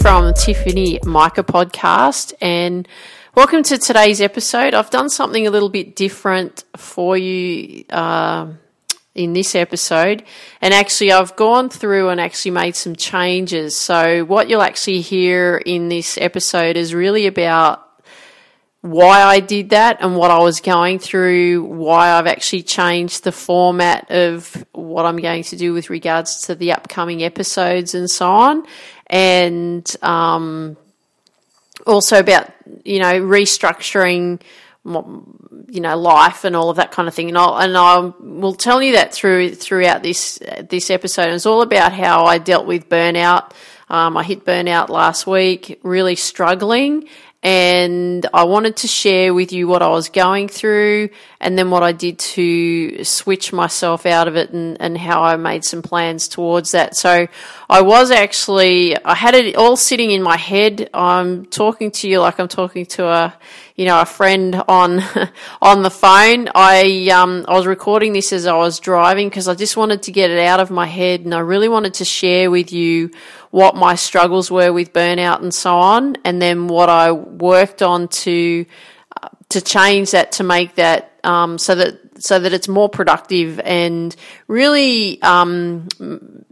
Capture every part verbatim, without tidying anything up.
From Tiffany Micah Podcast, and welcome to today's episode. I've done something a little bit different for you uh, in this episode, and actually I've gone through and actually made some changes. So what you'll actually hear in this episode is really about why I did that and what I was going through, why I've actually changed the format of what I'm going to do with regards to the upcoming episodes and so on. And um, also about, you know, restructuring, you know, life and all of that kind of thing. And I'll, and I will tell you that through throughout this this episode. And it's all about how I dealt with burnout. Um, I hit burnout last week, really struggling. And I wanted to share with you what I was going through and then what I did to switch myself out of it, and, and how I made some plans towards that. So I was actually, I had it all sitting in my head. I'm talking to you like I'm talking to a, you know, a friend on, on the phone. I, um, I was recording this as I was driving because I just wanted to get it out of my head, and I really wanted to share with you what my struggles were with burnout and so on, and then what I worked on to uh, to change that, to make that um, so that so that it's more productive, and really um,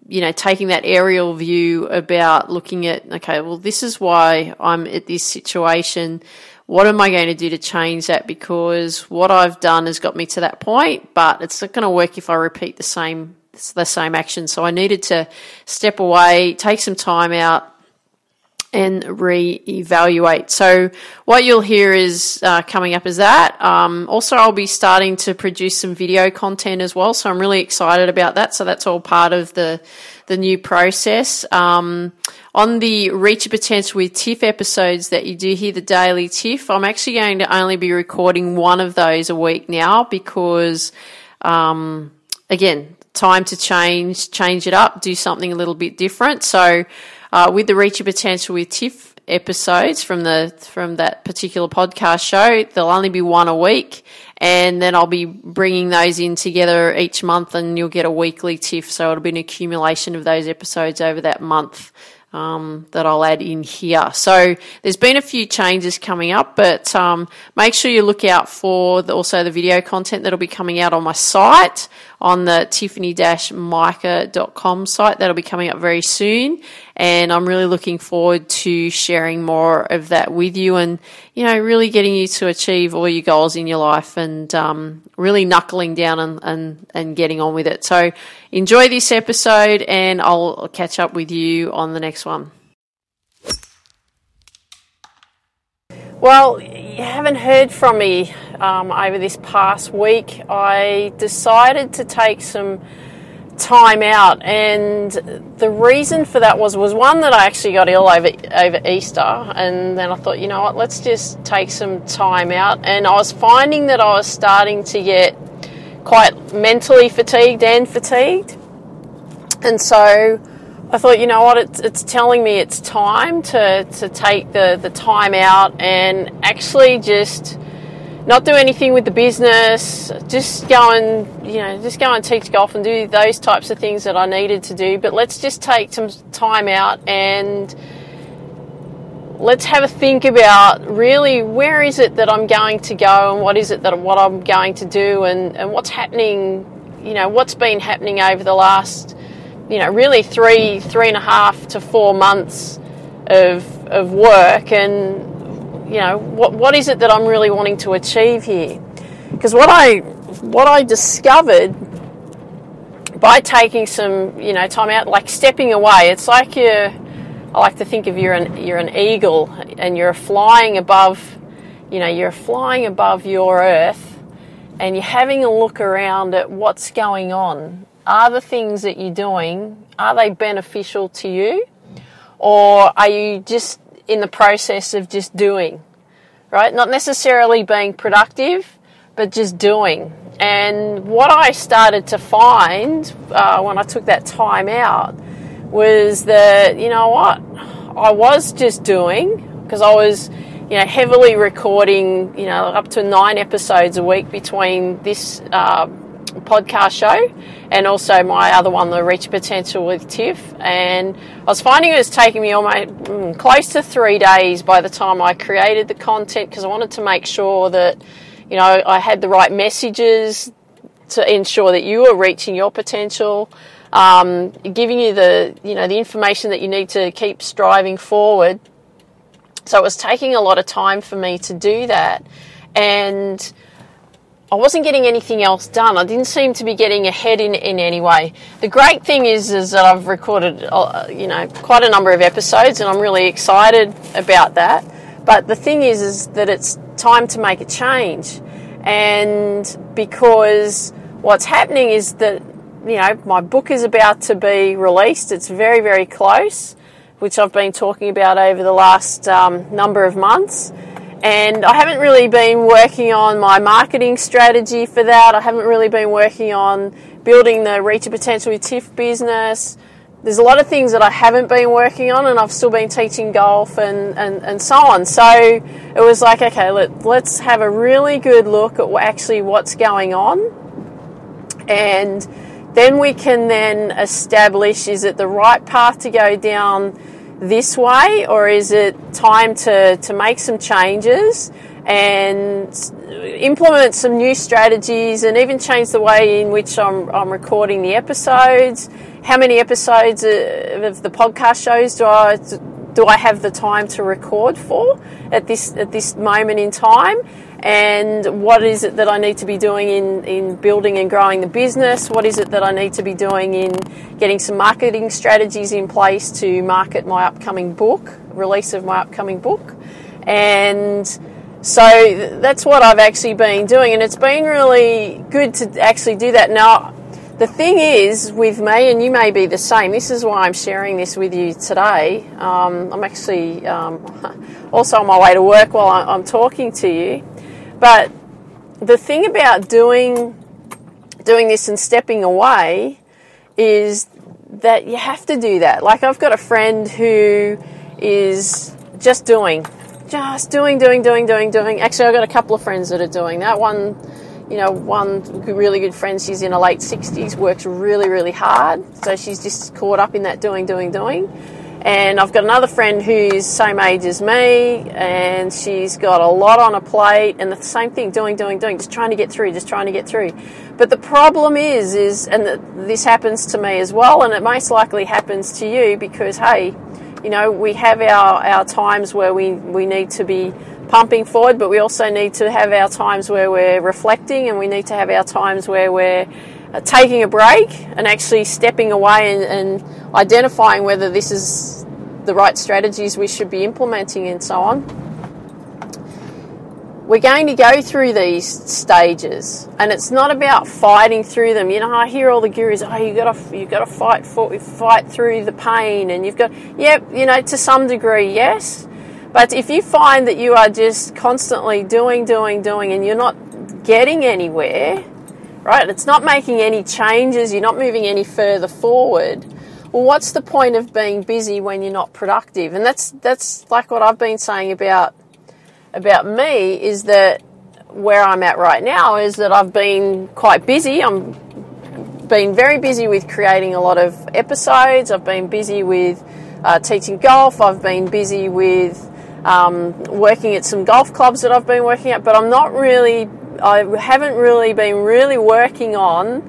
you know, taking that aerial view about looking at, okay, well, this is why I'm at this situation. What am I going to do to change that? Because what I've done has got me to that point, but it's not going to work if I repeat the same. It's the same action. So I needed to step away, take some time out, and re-evaluate. So what you'll hear is uh, coming up is that. Um, also, I'll be starting to produce some video content as well, so I'm really excited about that. So that's all part of the the new process. Um, on the Reach Your Potential with Tiff episodes that you do hear, the daily Tiff, I'm actually going to only be recording one of those a week now because, um, again, time to change, change it up, do something a little bit different. So uh, with the Reach Your Potential with Tiff episodes from the from that particular podcast show, there'll only be one a week, and then I'll be bringing those in together each month, and you'll get a weekly Tiff. So it'll be an accumulation of those episodes over that month um, that I'll add in here. So there's been a few changes coming up, but um, make sure you look out for the, also the video content that'll be coming out on my site, on the tiffany dash micah dot com site. That'll be coming up very soon, and I'm really looking forward to sharing more of that with you, and, you know, really getting you to achieve all your goals in your life, and um, really knuckling down and, and, and getting on with it. So enjoy this episode, and I'll catch up with you on the next one. Well, you haven't heard from me um, over this past week. I decided to take some time out, and the reason for that was was one that I actually got ill over over Easter, and then I thought, you know what, let's just take some time out. And I was finding that I was starting to get quite mentally fatigued and fatigued, and so I thought, you know what, it's, it's telling me it's time to, to take the, the time out and actually just not do anything with the business, just go and, you know, just go and teach golf and do those types of things that I needed to do. But let's just take some time out and let's have a think about really where is it that I'm going to go, and what is it that what I'm going to do, and, and what's happening, you know, what's been happening over the last, you know, really three, three and a half to four months of of work, and, you know, what what is it that I'm really wanting to achieve here? Because what I what I discovered by taking some, you know, time out, like stepping away, it's like you're, I like to think of you're an you're an eagle, and you're flying above, you know, you're flying above your earth, and you're having a look around at what's going on. Are the things that you're doing, are they beneficial to you, or are you just in the process of just doing? right? Not necessarily being productive, but just doing. And what I started to find uh, when I took that time out was that, you know what, I was just doing, because I was, you know, heavily recording, you know, up to nine episodes a week between this uh, podcast show and also my other one, The Reach Potential with Tiff. And I was finding it was taking me almost mm, close to three days by the time I created the content, because I wanted to make sure that, you know, I had the right messages to ensure that you were reaching your potential, um, giving you the, you know, the information that you need to keep striving forward. So it was taking a lot of time for me to do that, and I wasn't getting anything else done. I didn't seem to be getting ahead in, in any way. The great thing is, is that I've recorded, uh, you know, quite a number of episodes, and I'm really excited about that. But the thing is, is that it's time to make a change. And because what's happening is that, you know, my book is about to be released. It's very, very close, which I've been talking about over the last um, number of months. And I haven't really been working on my marketing strategy for that. I haven't really been working on building the Reach Your Potential with Tiff business. There's a lot of things that I haven't been working on, and I've still been teaching golf and, and, and so on. So it was like, okay, let, let's have a really good look at what, actually what's going on. And then we can then establish, is it the right path to go down this way, or is it time to, to make some changes and implement some new strategies, and even change the way in which I'm, I'm recording the episodes. How many episodes of the podcast shows do I do I have the time to record for at this at this moment in time? And what is it that I need to be doing in, in building and growing the business? What is it that I need to be doing in getting some marketing strategies in place to market my upcoming book, release of my upcoming book? And so that's what I've actually been doing, and it's been really good to actually do that. Now, the thing is with me, and you may be the same, this is why I'm sharing this with you today. Um, I'm actually um, also on my way to work while I'm talking to you. But the thing about doing doing this and stepping away is that you have to do that. Like, I've got a friend who is just doing. Just doing, doing, doing, doing, doing. Actually, I've got a couple of friends that are doing that. One, you know, one really good friend, she's in her late sixties, works really, really hard. So she's just caught up in that doing, doing, doing. And I've got another friend who's same age as me, and she's got a lot on her plate, and the same thing, doing, doing, doing, just trying to get through, just trying to get through. But the problem is, is, and this happens to me as well, and it most likely happens to you, because, hey, you know, we have our, our times where we, we need to be pumping forward, but we also need to have our times where we're reflecting, and we need to have our times where we're taking a break and actually stepping away and, and identifying whether this is the right strategies we should be implementing and so on. We're going to go through these stages, and it's not about fighting through them. You know, I hear all the gurus, oh, you got to you got to fight for, fight through the pain, and you've got, yep, yeah, you know, to some degree, yes. But if you find that you are just constantly doing, doing, doing, and you're not getting anywhere, right? It's not making any changes. You're not moving any further forward. Well, what's the point of being busy when you're not productive? And that's that's like what I've been saying about. about me is that where I'm at right now is that I've been quite busy. I'm been very busy with creating a lot of episodes. I've been busy with uh, teaching golf. I've been busy with um, working at some golf clubs that I've been working at, but I'm not really, I haven't really been really working on,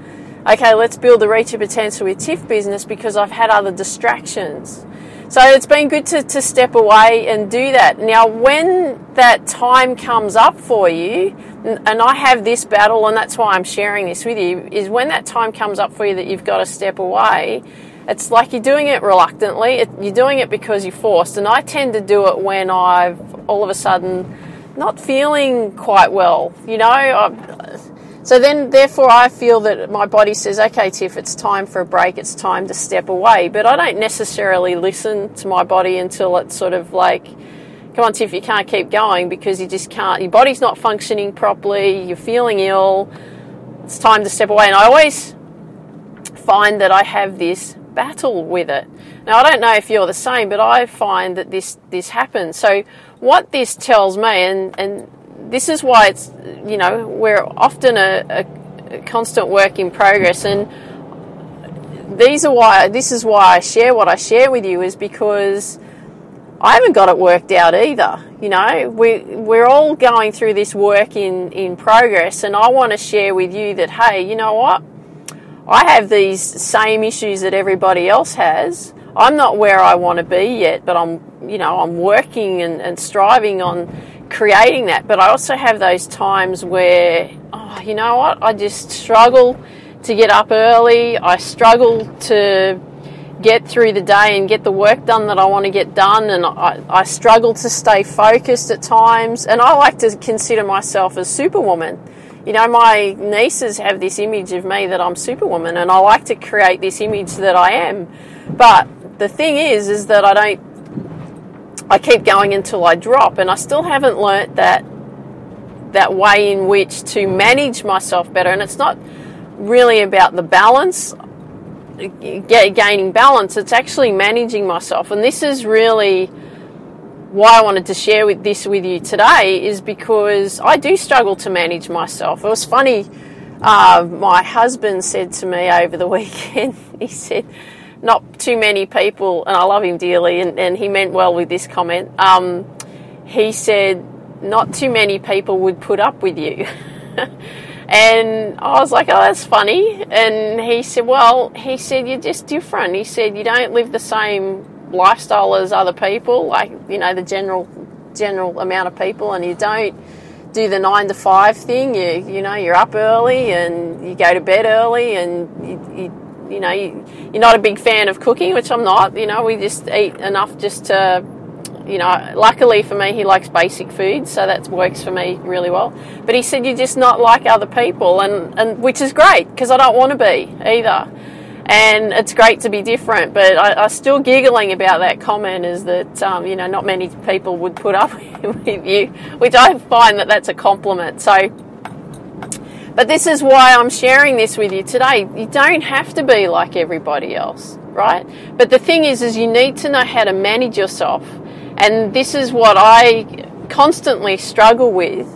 okay, let's build the Reach Your Potential with Tiff business, because I've had other distractions. So it's been good to, to step away and do that. Now, when that time comes up for you, and I have this battle, and that's why I'm sharing this with you, is when that time comes up for you that you've got to step away, it's like you're doing it reluctantly. It, you're doing it because you're forced. And I tend to do it when I've all of a sudden not feeling quite well, you know. I, so then, therefore, I feel that my body says, okay, Tiff, it's time for a break, it's time to step away. But I don't necessarily listen to my body until it's sort of like, come on, Tiff, you can't keep going because you just can't, your body's not functioning properly, you're feeling ill, it's time to step away. And I always find that I have this battle with it. Now, I don't know if you're the same, but I find that this, this happens. So what this tells me, and, and this is why it's, you know, we're often a, a, a constant work in progress, and these are why, this is why I share what I share with you, is because I haven't got it worked out either. You know, we, we're all going through this work in, in progress, and I want to share with you that, hey, you know what? I have these same issues that everybody else has. I'm not where I want to be yet, but I'm, you know, I'm working and, and striving on creating that. But I also have those times where, oh, you know what? I just struggle to get up early. I struggle to get through the day and get the work done that I want to get done, and I, I struggle to stay focused at times. And I like to consider myself as Superwoman. You know, my nieces have this image of me that I'm Superwoman, and I like to create this image that I am. But the thing is, is that I don't, I keep going until I drop, and I still haven't learnt that, that way in which to manage myself better. And it's not really about the balance, gaining balance, it's actually managing myself. And this is really why I wanted to share with this with you today, is because I do struggle to manage myself. It was funny, uh, my husband said to me over the weekend, he said, not too many people, and I love him dearly, and, and he meant well with this comment, um, he said, not too many people would put up with you. And I was like, oh, that's funny. And he said, well, he said, you're just different. He said, you don't live the same lifestyle as other people, like, you know, the general general amount of people, and you don't do the nine to five thing. You you know, you're up early and you go to bed early, and you you, you know you, you're not a big fan of cooking, which I'm not. You know, we just eat enough just to, you know, luckily for me, he likes basic food, so that works for me really well. But he said, you're just not like other people, and and which is great, because I don't want to be either. And it's great to be different, but I, I'm still giggling about that comment, is that, um, you know, not many people would put up with you, which I find that that's a compliment. So, but this is why I'm sharing this with you today. You don't have to be like everybody else, right? But the thing is, is you need to know how to manage yourself. And this is what I constantly struggle with,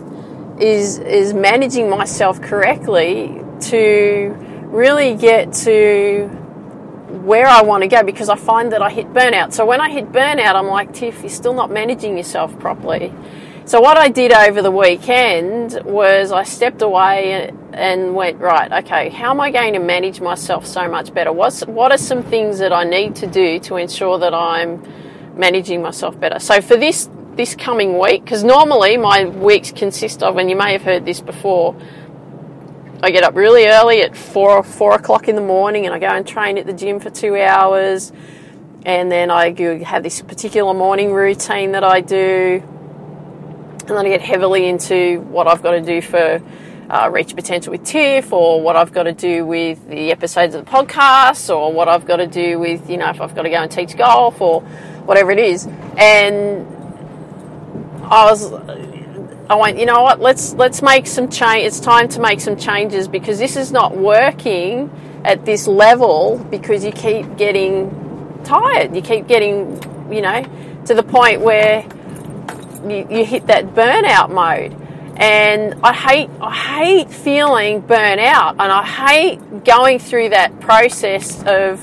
is, is managing myself correctly to really get to where I want to go, because I find that I hit burnout. So when I hit burnout, I'm like, Tiff, you're still not managing yourself properly. So what I did over the weekend was I stepped away and went, right, okay, how am I going to manage myself so much better? What's, what are some things that I need to do to ensure that I'm managing myself better? So for this, this coming week, because normally my weeks consist of, and you may have heard this before, I get up really early at four or four o'clock in the morning, and I go and train at the gym for two hours, and then I have this particular morning routine that I do, and then I get heavily into what I've got to do for uh, Reach Potential with Tiff, or what I've got to do with the episodes of the podcast, or what I've got to do with, you know, if I've got to go and teach golf or whatever it is. And I was... I went, you know what, let's let's make some change. It's time to make some changes, because this is not working at this level, because you keep getting tired. You keep getting, you know, to the point where you, you hit that burnout mode. And I hate, I hate feeling burnout, and I hate going through that process of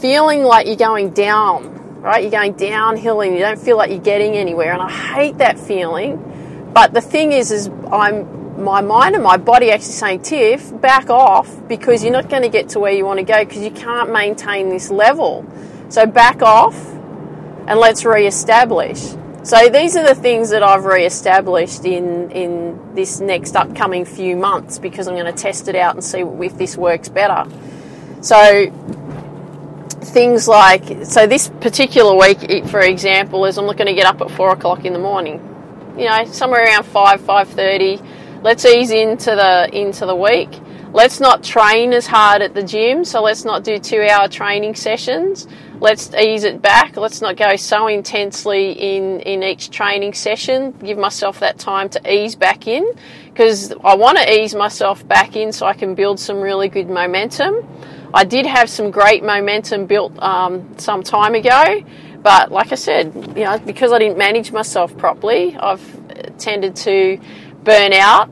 feeling like you're going down. Right, you're going downhill and you don't feel like you're getting anywhere, and I hate that feeling. But the thing is, is I'm my mind and my body actually saying, Tiff, back off, because you're not going to get to where you want to go, because you can't maintain this level. So back off and let's re-establish. So these are the things that I've re-established in, in this next upcoming few months, because I'm going to test it out and see if this works better. So... things like, so this particular week, for example, is I'm not going to get up at four o'clock in the morning. You know, somewhere around five, five thirty. Let's ease into the into the week. Let's not train as hard at the gym. So let's not do two hour training sessions. Let's ease it back. Let's not go so intensely in, in each training session. Give myself that time to ease back in, because I want to ease myself back in so I can build some really good momentum. I did have some great momentum built um, some time ago, but like I said, you know, because I didn't manage myself properly, I've tended to burn out.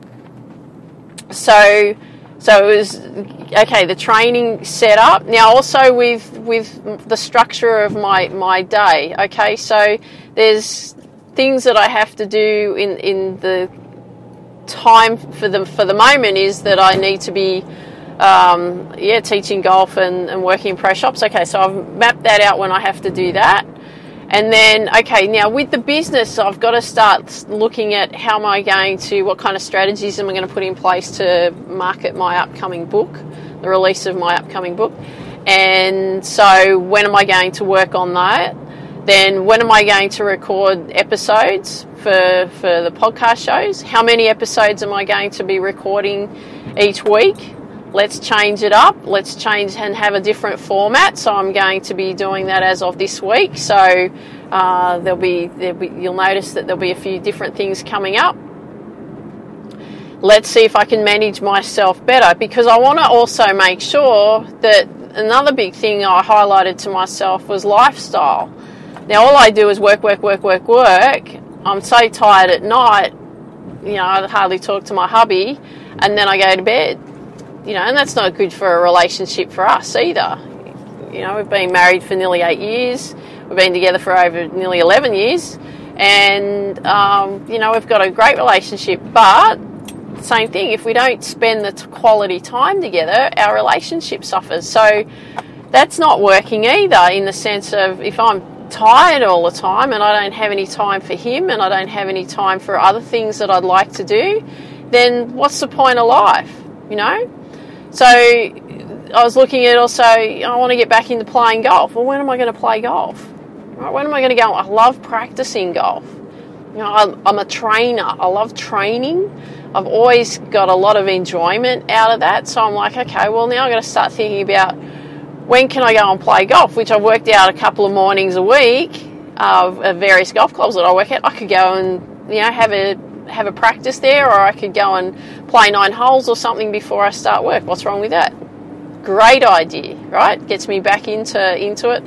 So... So it was, okay, the training set up. Now also with with the structure of my, my day, okay, so there's things that I have to do in, in the time for the, for the moment is that I need to be, um, yeah, teaching golf and, and working in pro shops. Okay, so I've mapped that out when I have to do that. And then, okay, now with the business, I've got to start looking at how am I going to, what kind of strategies am I going to put in place to market my upcoming book, the release of my upcoming book. And so when am I going to work on that? Then when am I going to record episodes for, for the podcast shows? How many episodes am I going to be recording each week? Let's change it up. Let's change and have a different format. So I'm going to be doing that as of this week. So uh, there'll be, there'll be, you'll notice that there'll be a few different things coming up. Let's see if I can manage myself better, because I want to also make sure that another big thing I highlighted to myself was lifestyle. Now all I do is work, work, work, work, work. I'm so tired at night. You know, I hardly talk to my hubby, and then I go to bed. You know, and that's not good for a relationship for us either. You know, we've been married for nearly eight years. We've been together for over nearly eleven years. And, um, you know, we've got a great relationship. But, same thing, if we don't spend the quality time together, our relationship suffers. So, that's not working either, in the sense of if I'm tired all the time and I don't have any time for him and I don't have any time for other things that I'd like to do, then what's the point of life, you know? So I was looking at also, I want to get back into playing golf. Well, when am I going to play golf? When am I going to go? I love practicing golf. You know, I'm, I'm a trainer. I love training. I've always got a lot of enjoyment out of that. So I'm like, okay, well, now I've got to start thinking about when can I go and play golf, which I've worked out a couple of mornings a week uh, at various golf clubs that I work at. I could go and, you know, have a have a practice there, or I could go and play nine holes or something before I start work. What's wrong with that? Great idea, right? Gets me back into into it.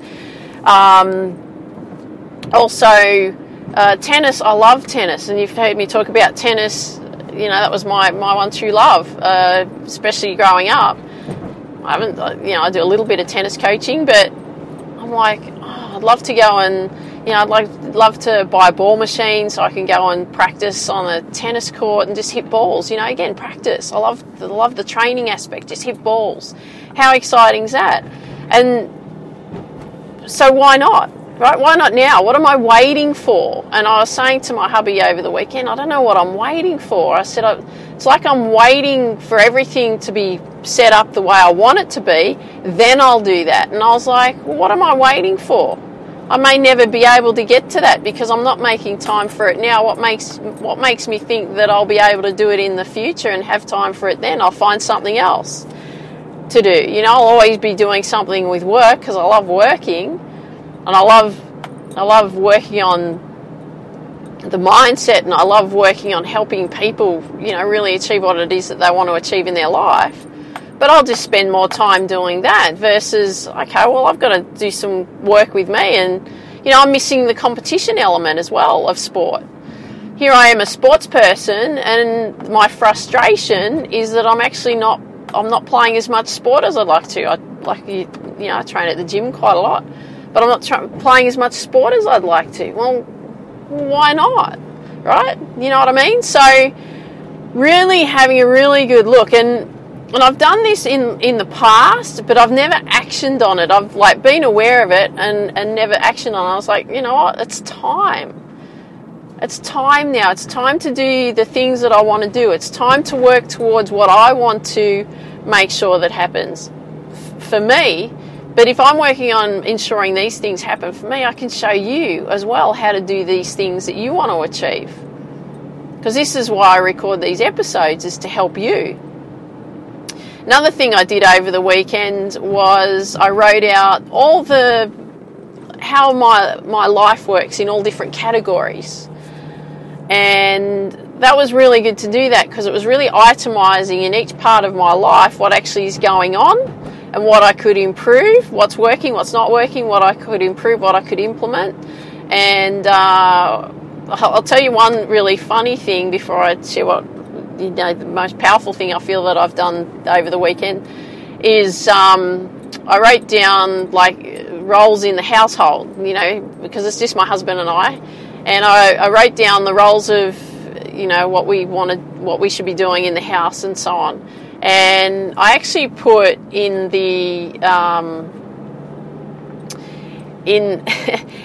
Um, also, uh, tennis. I love tennis, and you've heard me talk about tennis. You know, that was my, my one true love, uh, especially growing up. I haven't, you know, I do a little bit of tennis coaching, but I'm like, oh, I'd love to go and, you know, I'd like, love to buy a ball machine so I can go and practice on a tennis court and just hit balls. You know, again, practice. I love the, love the training aspect, just hit balls. How exciting is that? And so why not, right? Why not now? What am I waiting for? And I was saying to my hubby over the weekend, I don't know what I'm waiting for. I said, I, it's like I'm waiting for everything to be set up the way I want it to be, then I'll do that. And I was like, well, what am I waiting for? I may never be able to get to that because I'm not making time for it now. What makes what makes me think that I'll be able to do it in the future and have time for it then? I'll find something else to do. You know, I'll always be doing something with work because I love working, and I love I love working on the mindset, and I love working on helping people, you know, really achieve what it is that they want to achieve in their life. But I'll just spend more time doing that versus, okay, well, I've got to do some work with me. And, you know, I'm missing the competition element as well of sport. Here I am, a sports person, and my frustration is that I'm actually not, I'm not playing as much sport as I'd like to. I like, you know, I train at the gym quite a lot, but I'm not tra- playing as much sport as I'd like to. Well, why not? Right? You know what I mean? So really having a really good look. And And I've done this in, in the past, but I've never actioned on it. I've like been aware of it and, and never actioned on it. I was like, you know what? It's time. It's time now. It's time to do the things that I want to do. It's time to work towards what I want to make sure that happens f- for me. But if I'm working on ensuring these things happen for me, I can show you as well how to do these things that you want to achieve. Because this is why I record these episodes, is to help you. Another thing I did over the weekend was I wrote out all the how my my life works in all different categories. And that was really good to do that, because it was really itemizing in each part of my life what actually is going on and what I could improve, what's working, what's not working, what I could improve, what I could implement. And uh, I'll tell you one really funny thing before I share what, you know, the most powerful thing I feel that I've done over the weekend is um, I wrote down like roles in the household, you know, because it's just my husband and I. And I, I wrote down the roles of, you know, what we wanted, what we should be doing in the house and so on. And I actually put in the, um, in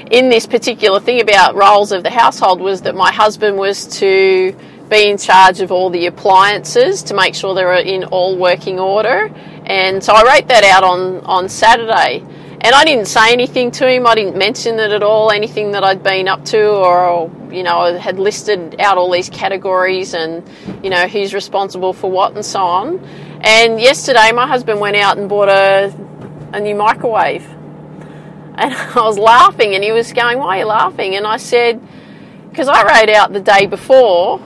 in this particular thing about roles of the household was that my husband was to be in charge of all the appliances to make sure they were in all working order. And so I wrote that out on, on Saturday. And I didn't say anything to him. I didn't mention it at all, anything that I'd been up to, or, you know, I had listed out all these categories and, you know, who's responsible for what and so on. And yesterday my husband went out and bought a a new microwave. And I was laughing, and he was going, "Why are you laughing?" And I said, because I wrote out the day before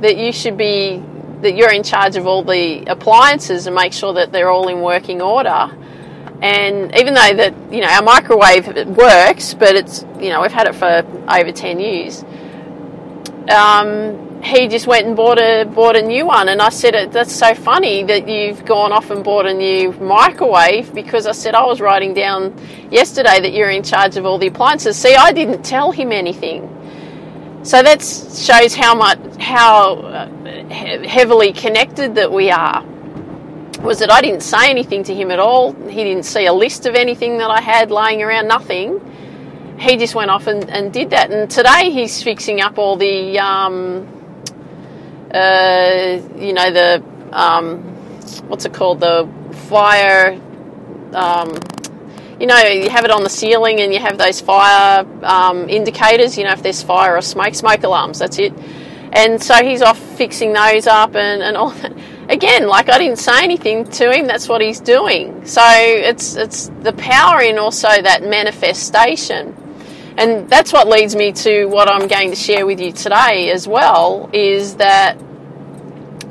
that you should be, that you're in charge of all the appliances and make sure that they're all in working order. And even though that, you know, our microwave works, but it's, you know, we've had it for over ten years. Um, he just went and bought a bought a new one. And I said, "That's so funny that you've gone off and bought a new microwave," because I said I was writing down yesterday that you're in charge of all the appliances. See, I didn't tell him anything. So that shows how much, how heavily connected that we are. Was that I didn't say anything to him at all. He didn't see a list of anything that I had laying around, nothing. He just went off and, and did that. And today he's fixing up all the, um, uh, you know, the, um, what's it called, the fire, um, you know, you have it on the ceiling and you have those fire um, indicators, you know, if there's fire or smoke, smoke alarms, that's it. And so he's off fixing those up and, and all that. Again, like I didn't say anything to him, that's what he's doing. So it's it's the power in also that manifestation. And that's what leads me to what I'm going to share with you today as well, is that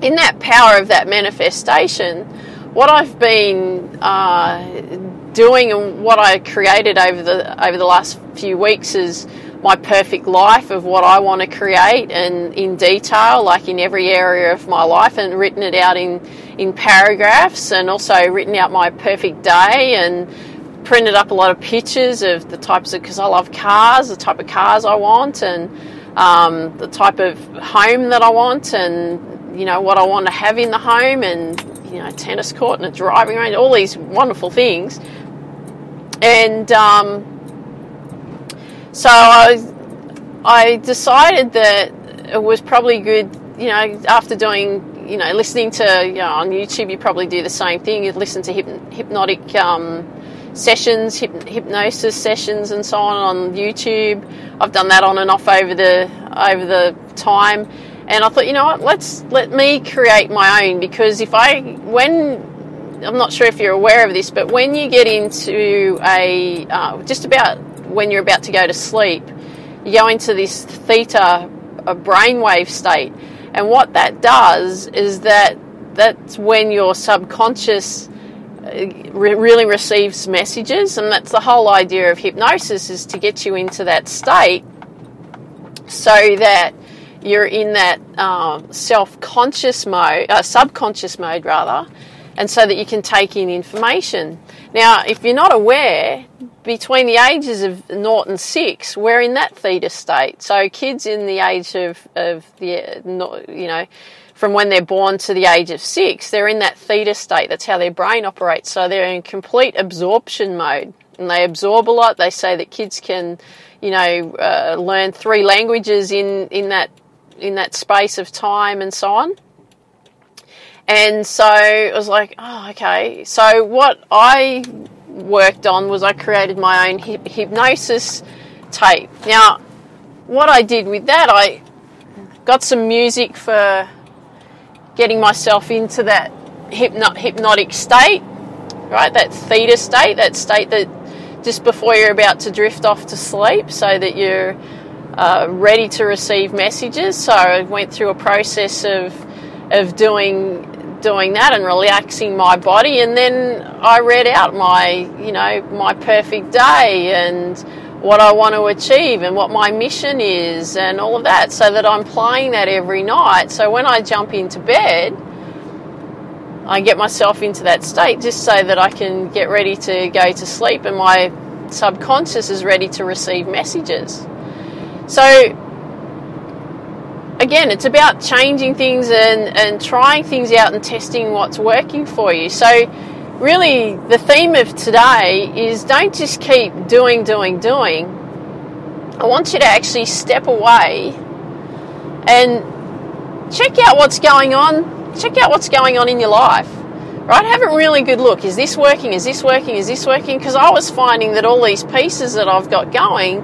in that power of that manifestation, what I've been uh, doing and what I created over the over the last few weeks is my perfect life of what I want to create, and in detail, like in every area of my life, and written it out in, in paragraphs, and also written out my perfect day and printed up a lot of pictures of the types of, because I love cars, the type of cars I want, and um, the type of home that I want, and, you know, what I want to have in the home, and, you know, a tennis court and a driving range, all these wonderful things. And um So I, I decided that it was probably good, you know, after doing, you know, listening to, you know, on YouTube, you probably do the same thing. You listen to hypnotic um, sessions, hyp- hypnosis sessions and so on on YouTube. I've done that on and off over the over the time. And I thought, you know what, let's let me create my own, because if I, when... I'm not sure if you're aware of this, but when you get into a, uh, just about when you're about to go to sleep, you go into this theta, a brainwave state. And what that does is that that's when your subconscious re- really receives messages. And that's the whole idea of hypnosis, is to get you into that state so that you're in that um, self-conscious mode, uh, subconscious mode rather, and so that you can take in information. Now, if you're not aware, between the ages of naught and six, we're in that theta state. So kids in the age of, of the, you know, from when they're born to the age of six, they're in that theta state. That's how their brain operates. So they're in complete absorption mode. And they absorb a lot. They say that kids can, you know, uh, learn three languages in, in that in that space of time and so on. And so it was like, oh, okay. So what I worked on was I created my own hip- hypnosis tape. Now, what I did with that, I got some music for getting myself into that hypno- hypnotic state, right? That theta state, that state that just before you're about to drift off to sleep so that you're uh, ready to receive messages. So I went through a process of of doing doing that and relaxing my body, and then I read out my, you know, my perfect day and what I want to achieve and what my mission is and all of that, so that I'm playing that every night. So when I jump into bed, I get myself into that state just so that I can get ready to go to sleep and my subconscious is ready to receive messages. So again, it's about changing things and, and trying things out and testing what's working for you. So really the theme of today is don't just keep doing, doing, doing. I want you to actually step away and check out what's going on. Check out what's going on in your life, right? Have a really good look. Is this working? Is this working? Is this working? Because I was finding that all these pieces that I've got going,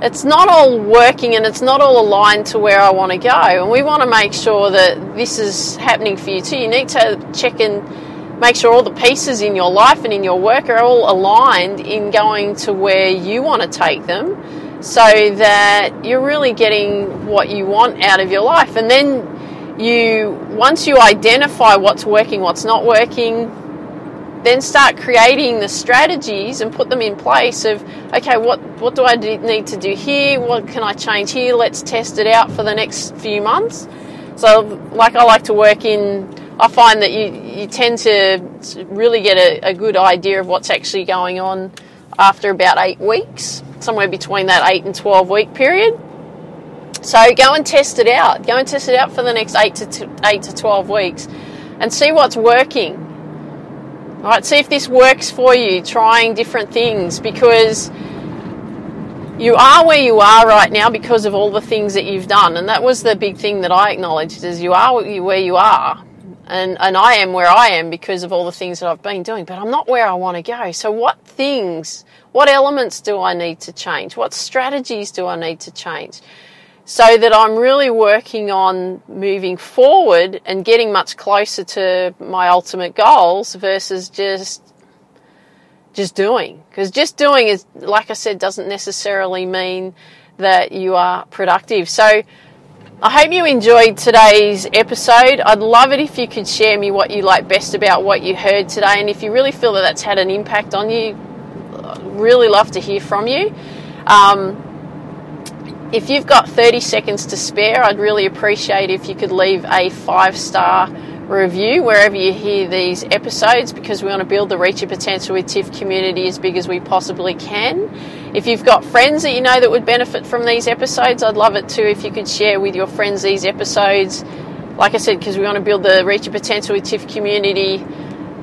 it's not all working and it's not all aligned to where I want to go. And we want to make sure that this is happening for you too. You need to check and make sure all the pieces in your life and in your work are all aligned in going to where you want to take them so that you're really getting what you want out of your life. And then you, once you identify what's working, what's not working, then start creating the strategies and put them in place of, okay, what, what do I do, need to do here? What can I change here? Let's test it out for the next few months. So like I like to work in, I find that you, you tend to really get a, a good idea of what's actually going on after about eight weeks, somewhere between that eight and twelve week period. So go and test it out. Go and test it out for the next eight to, t- eight to twelve weeks and see what's working. All right, see if this works for you, trying different things, because you are where you are right now because of all the things that you've done. And that was the big thing that I acknowledged, is you are where you are. And, and I am where I am because of all the things that I've been doing, but I'm not where I want to go. So what things, what elements do I need to change? What strategies do I need to change? So that I'm really working on moving forward and getting much closer to my ultimate goals versus just just doing. Because just doing is, like I said, doesn't necessarily mean that you are productive. So I hope you enjoyed today's episode. I'd love it if you could share me what you like best about what you heard today, and if you really feel that that's had an impact on you, I'd really love to hear from you. Um, If you've got thirty seconds to spare, I'd really appreciate if you could leave a five-star review wherever you hear these episodes, because we want to build the Reach Your Potential with T I F community as big as we possibly can. If you've got friends that you know that would benefit from these episodes, I'd love it too if you could share with your friends these episodes. Like I said, because we want to build the Reach Your Potential with T I F community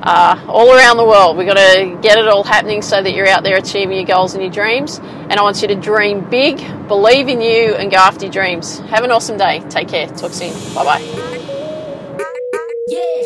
Uh, all around the world. We've got to get it all happening so that you're out there achieving your goals and your dreams. And I want you to dream big, believe in you, and go after your dreams. Have an awesome day. Take care. Talk soon. Bye-bye. Yeah.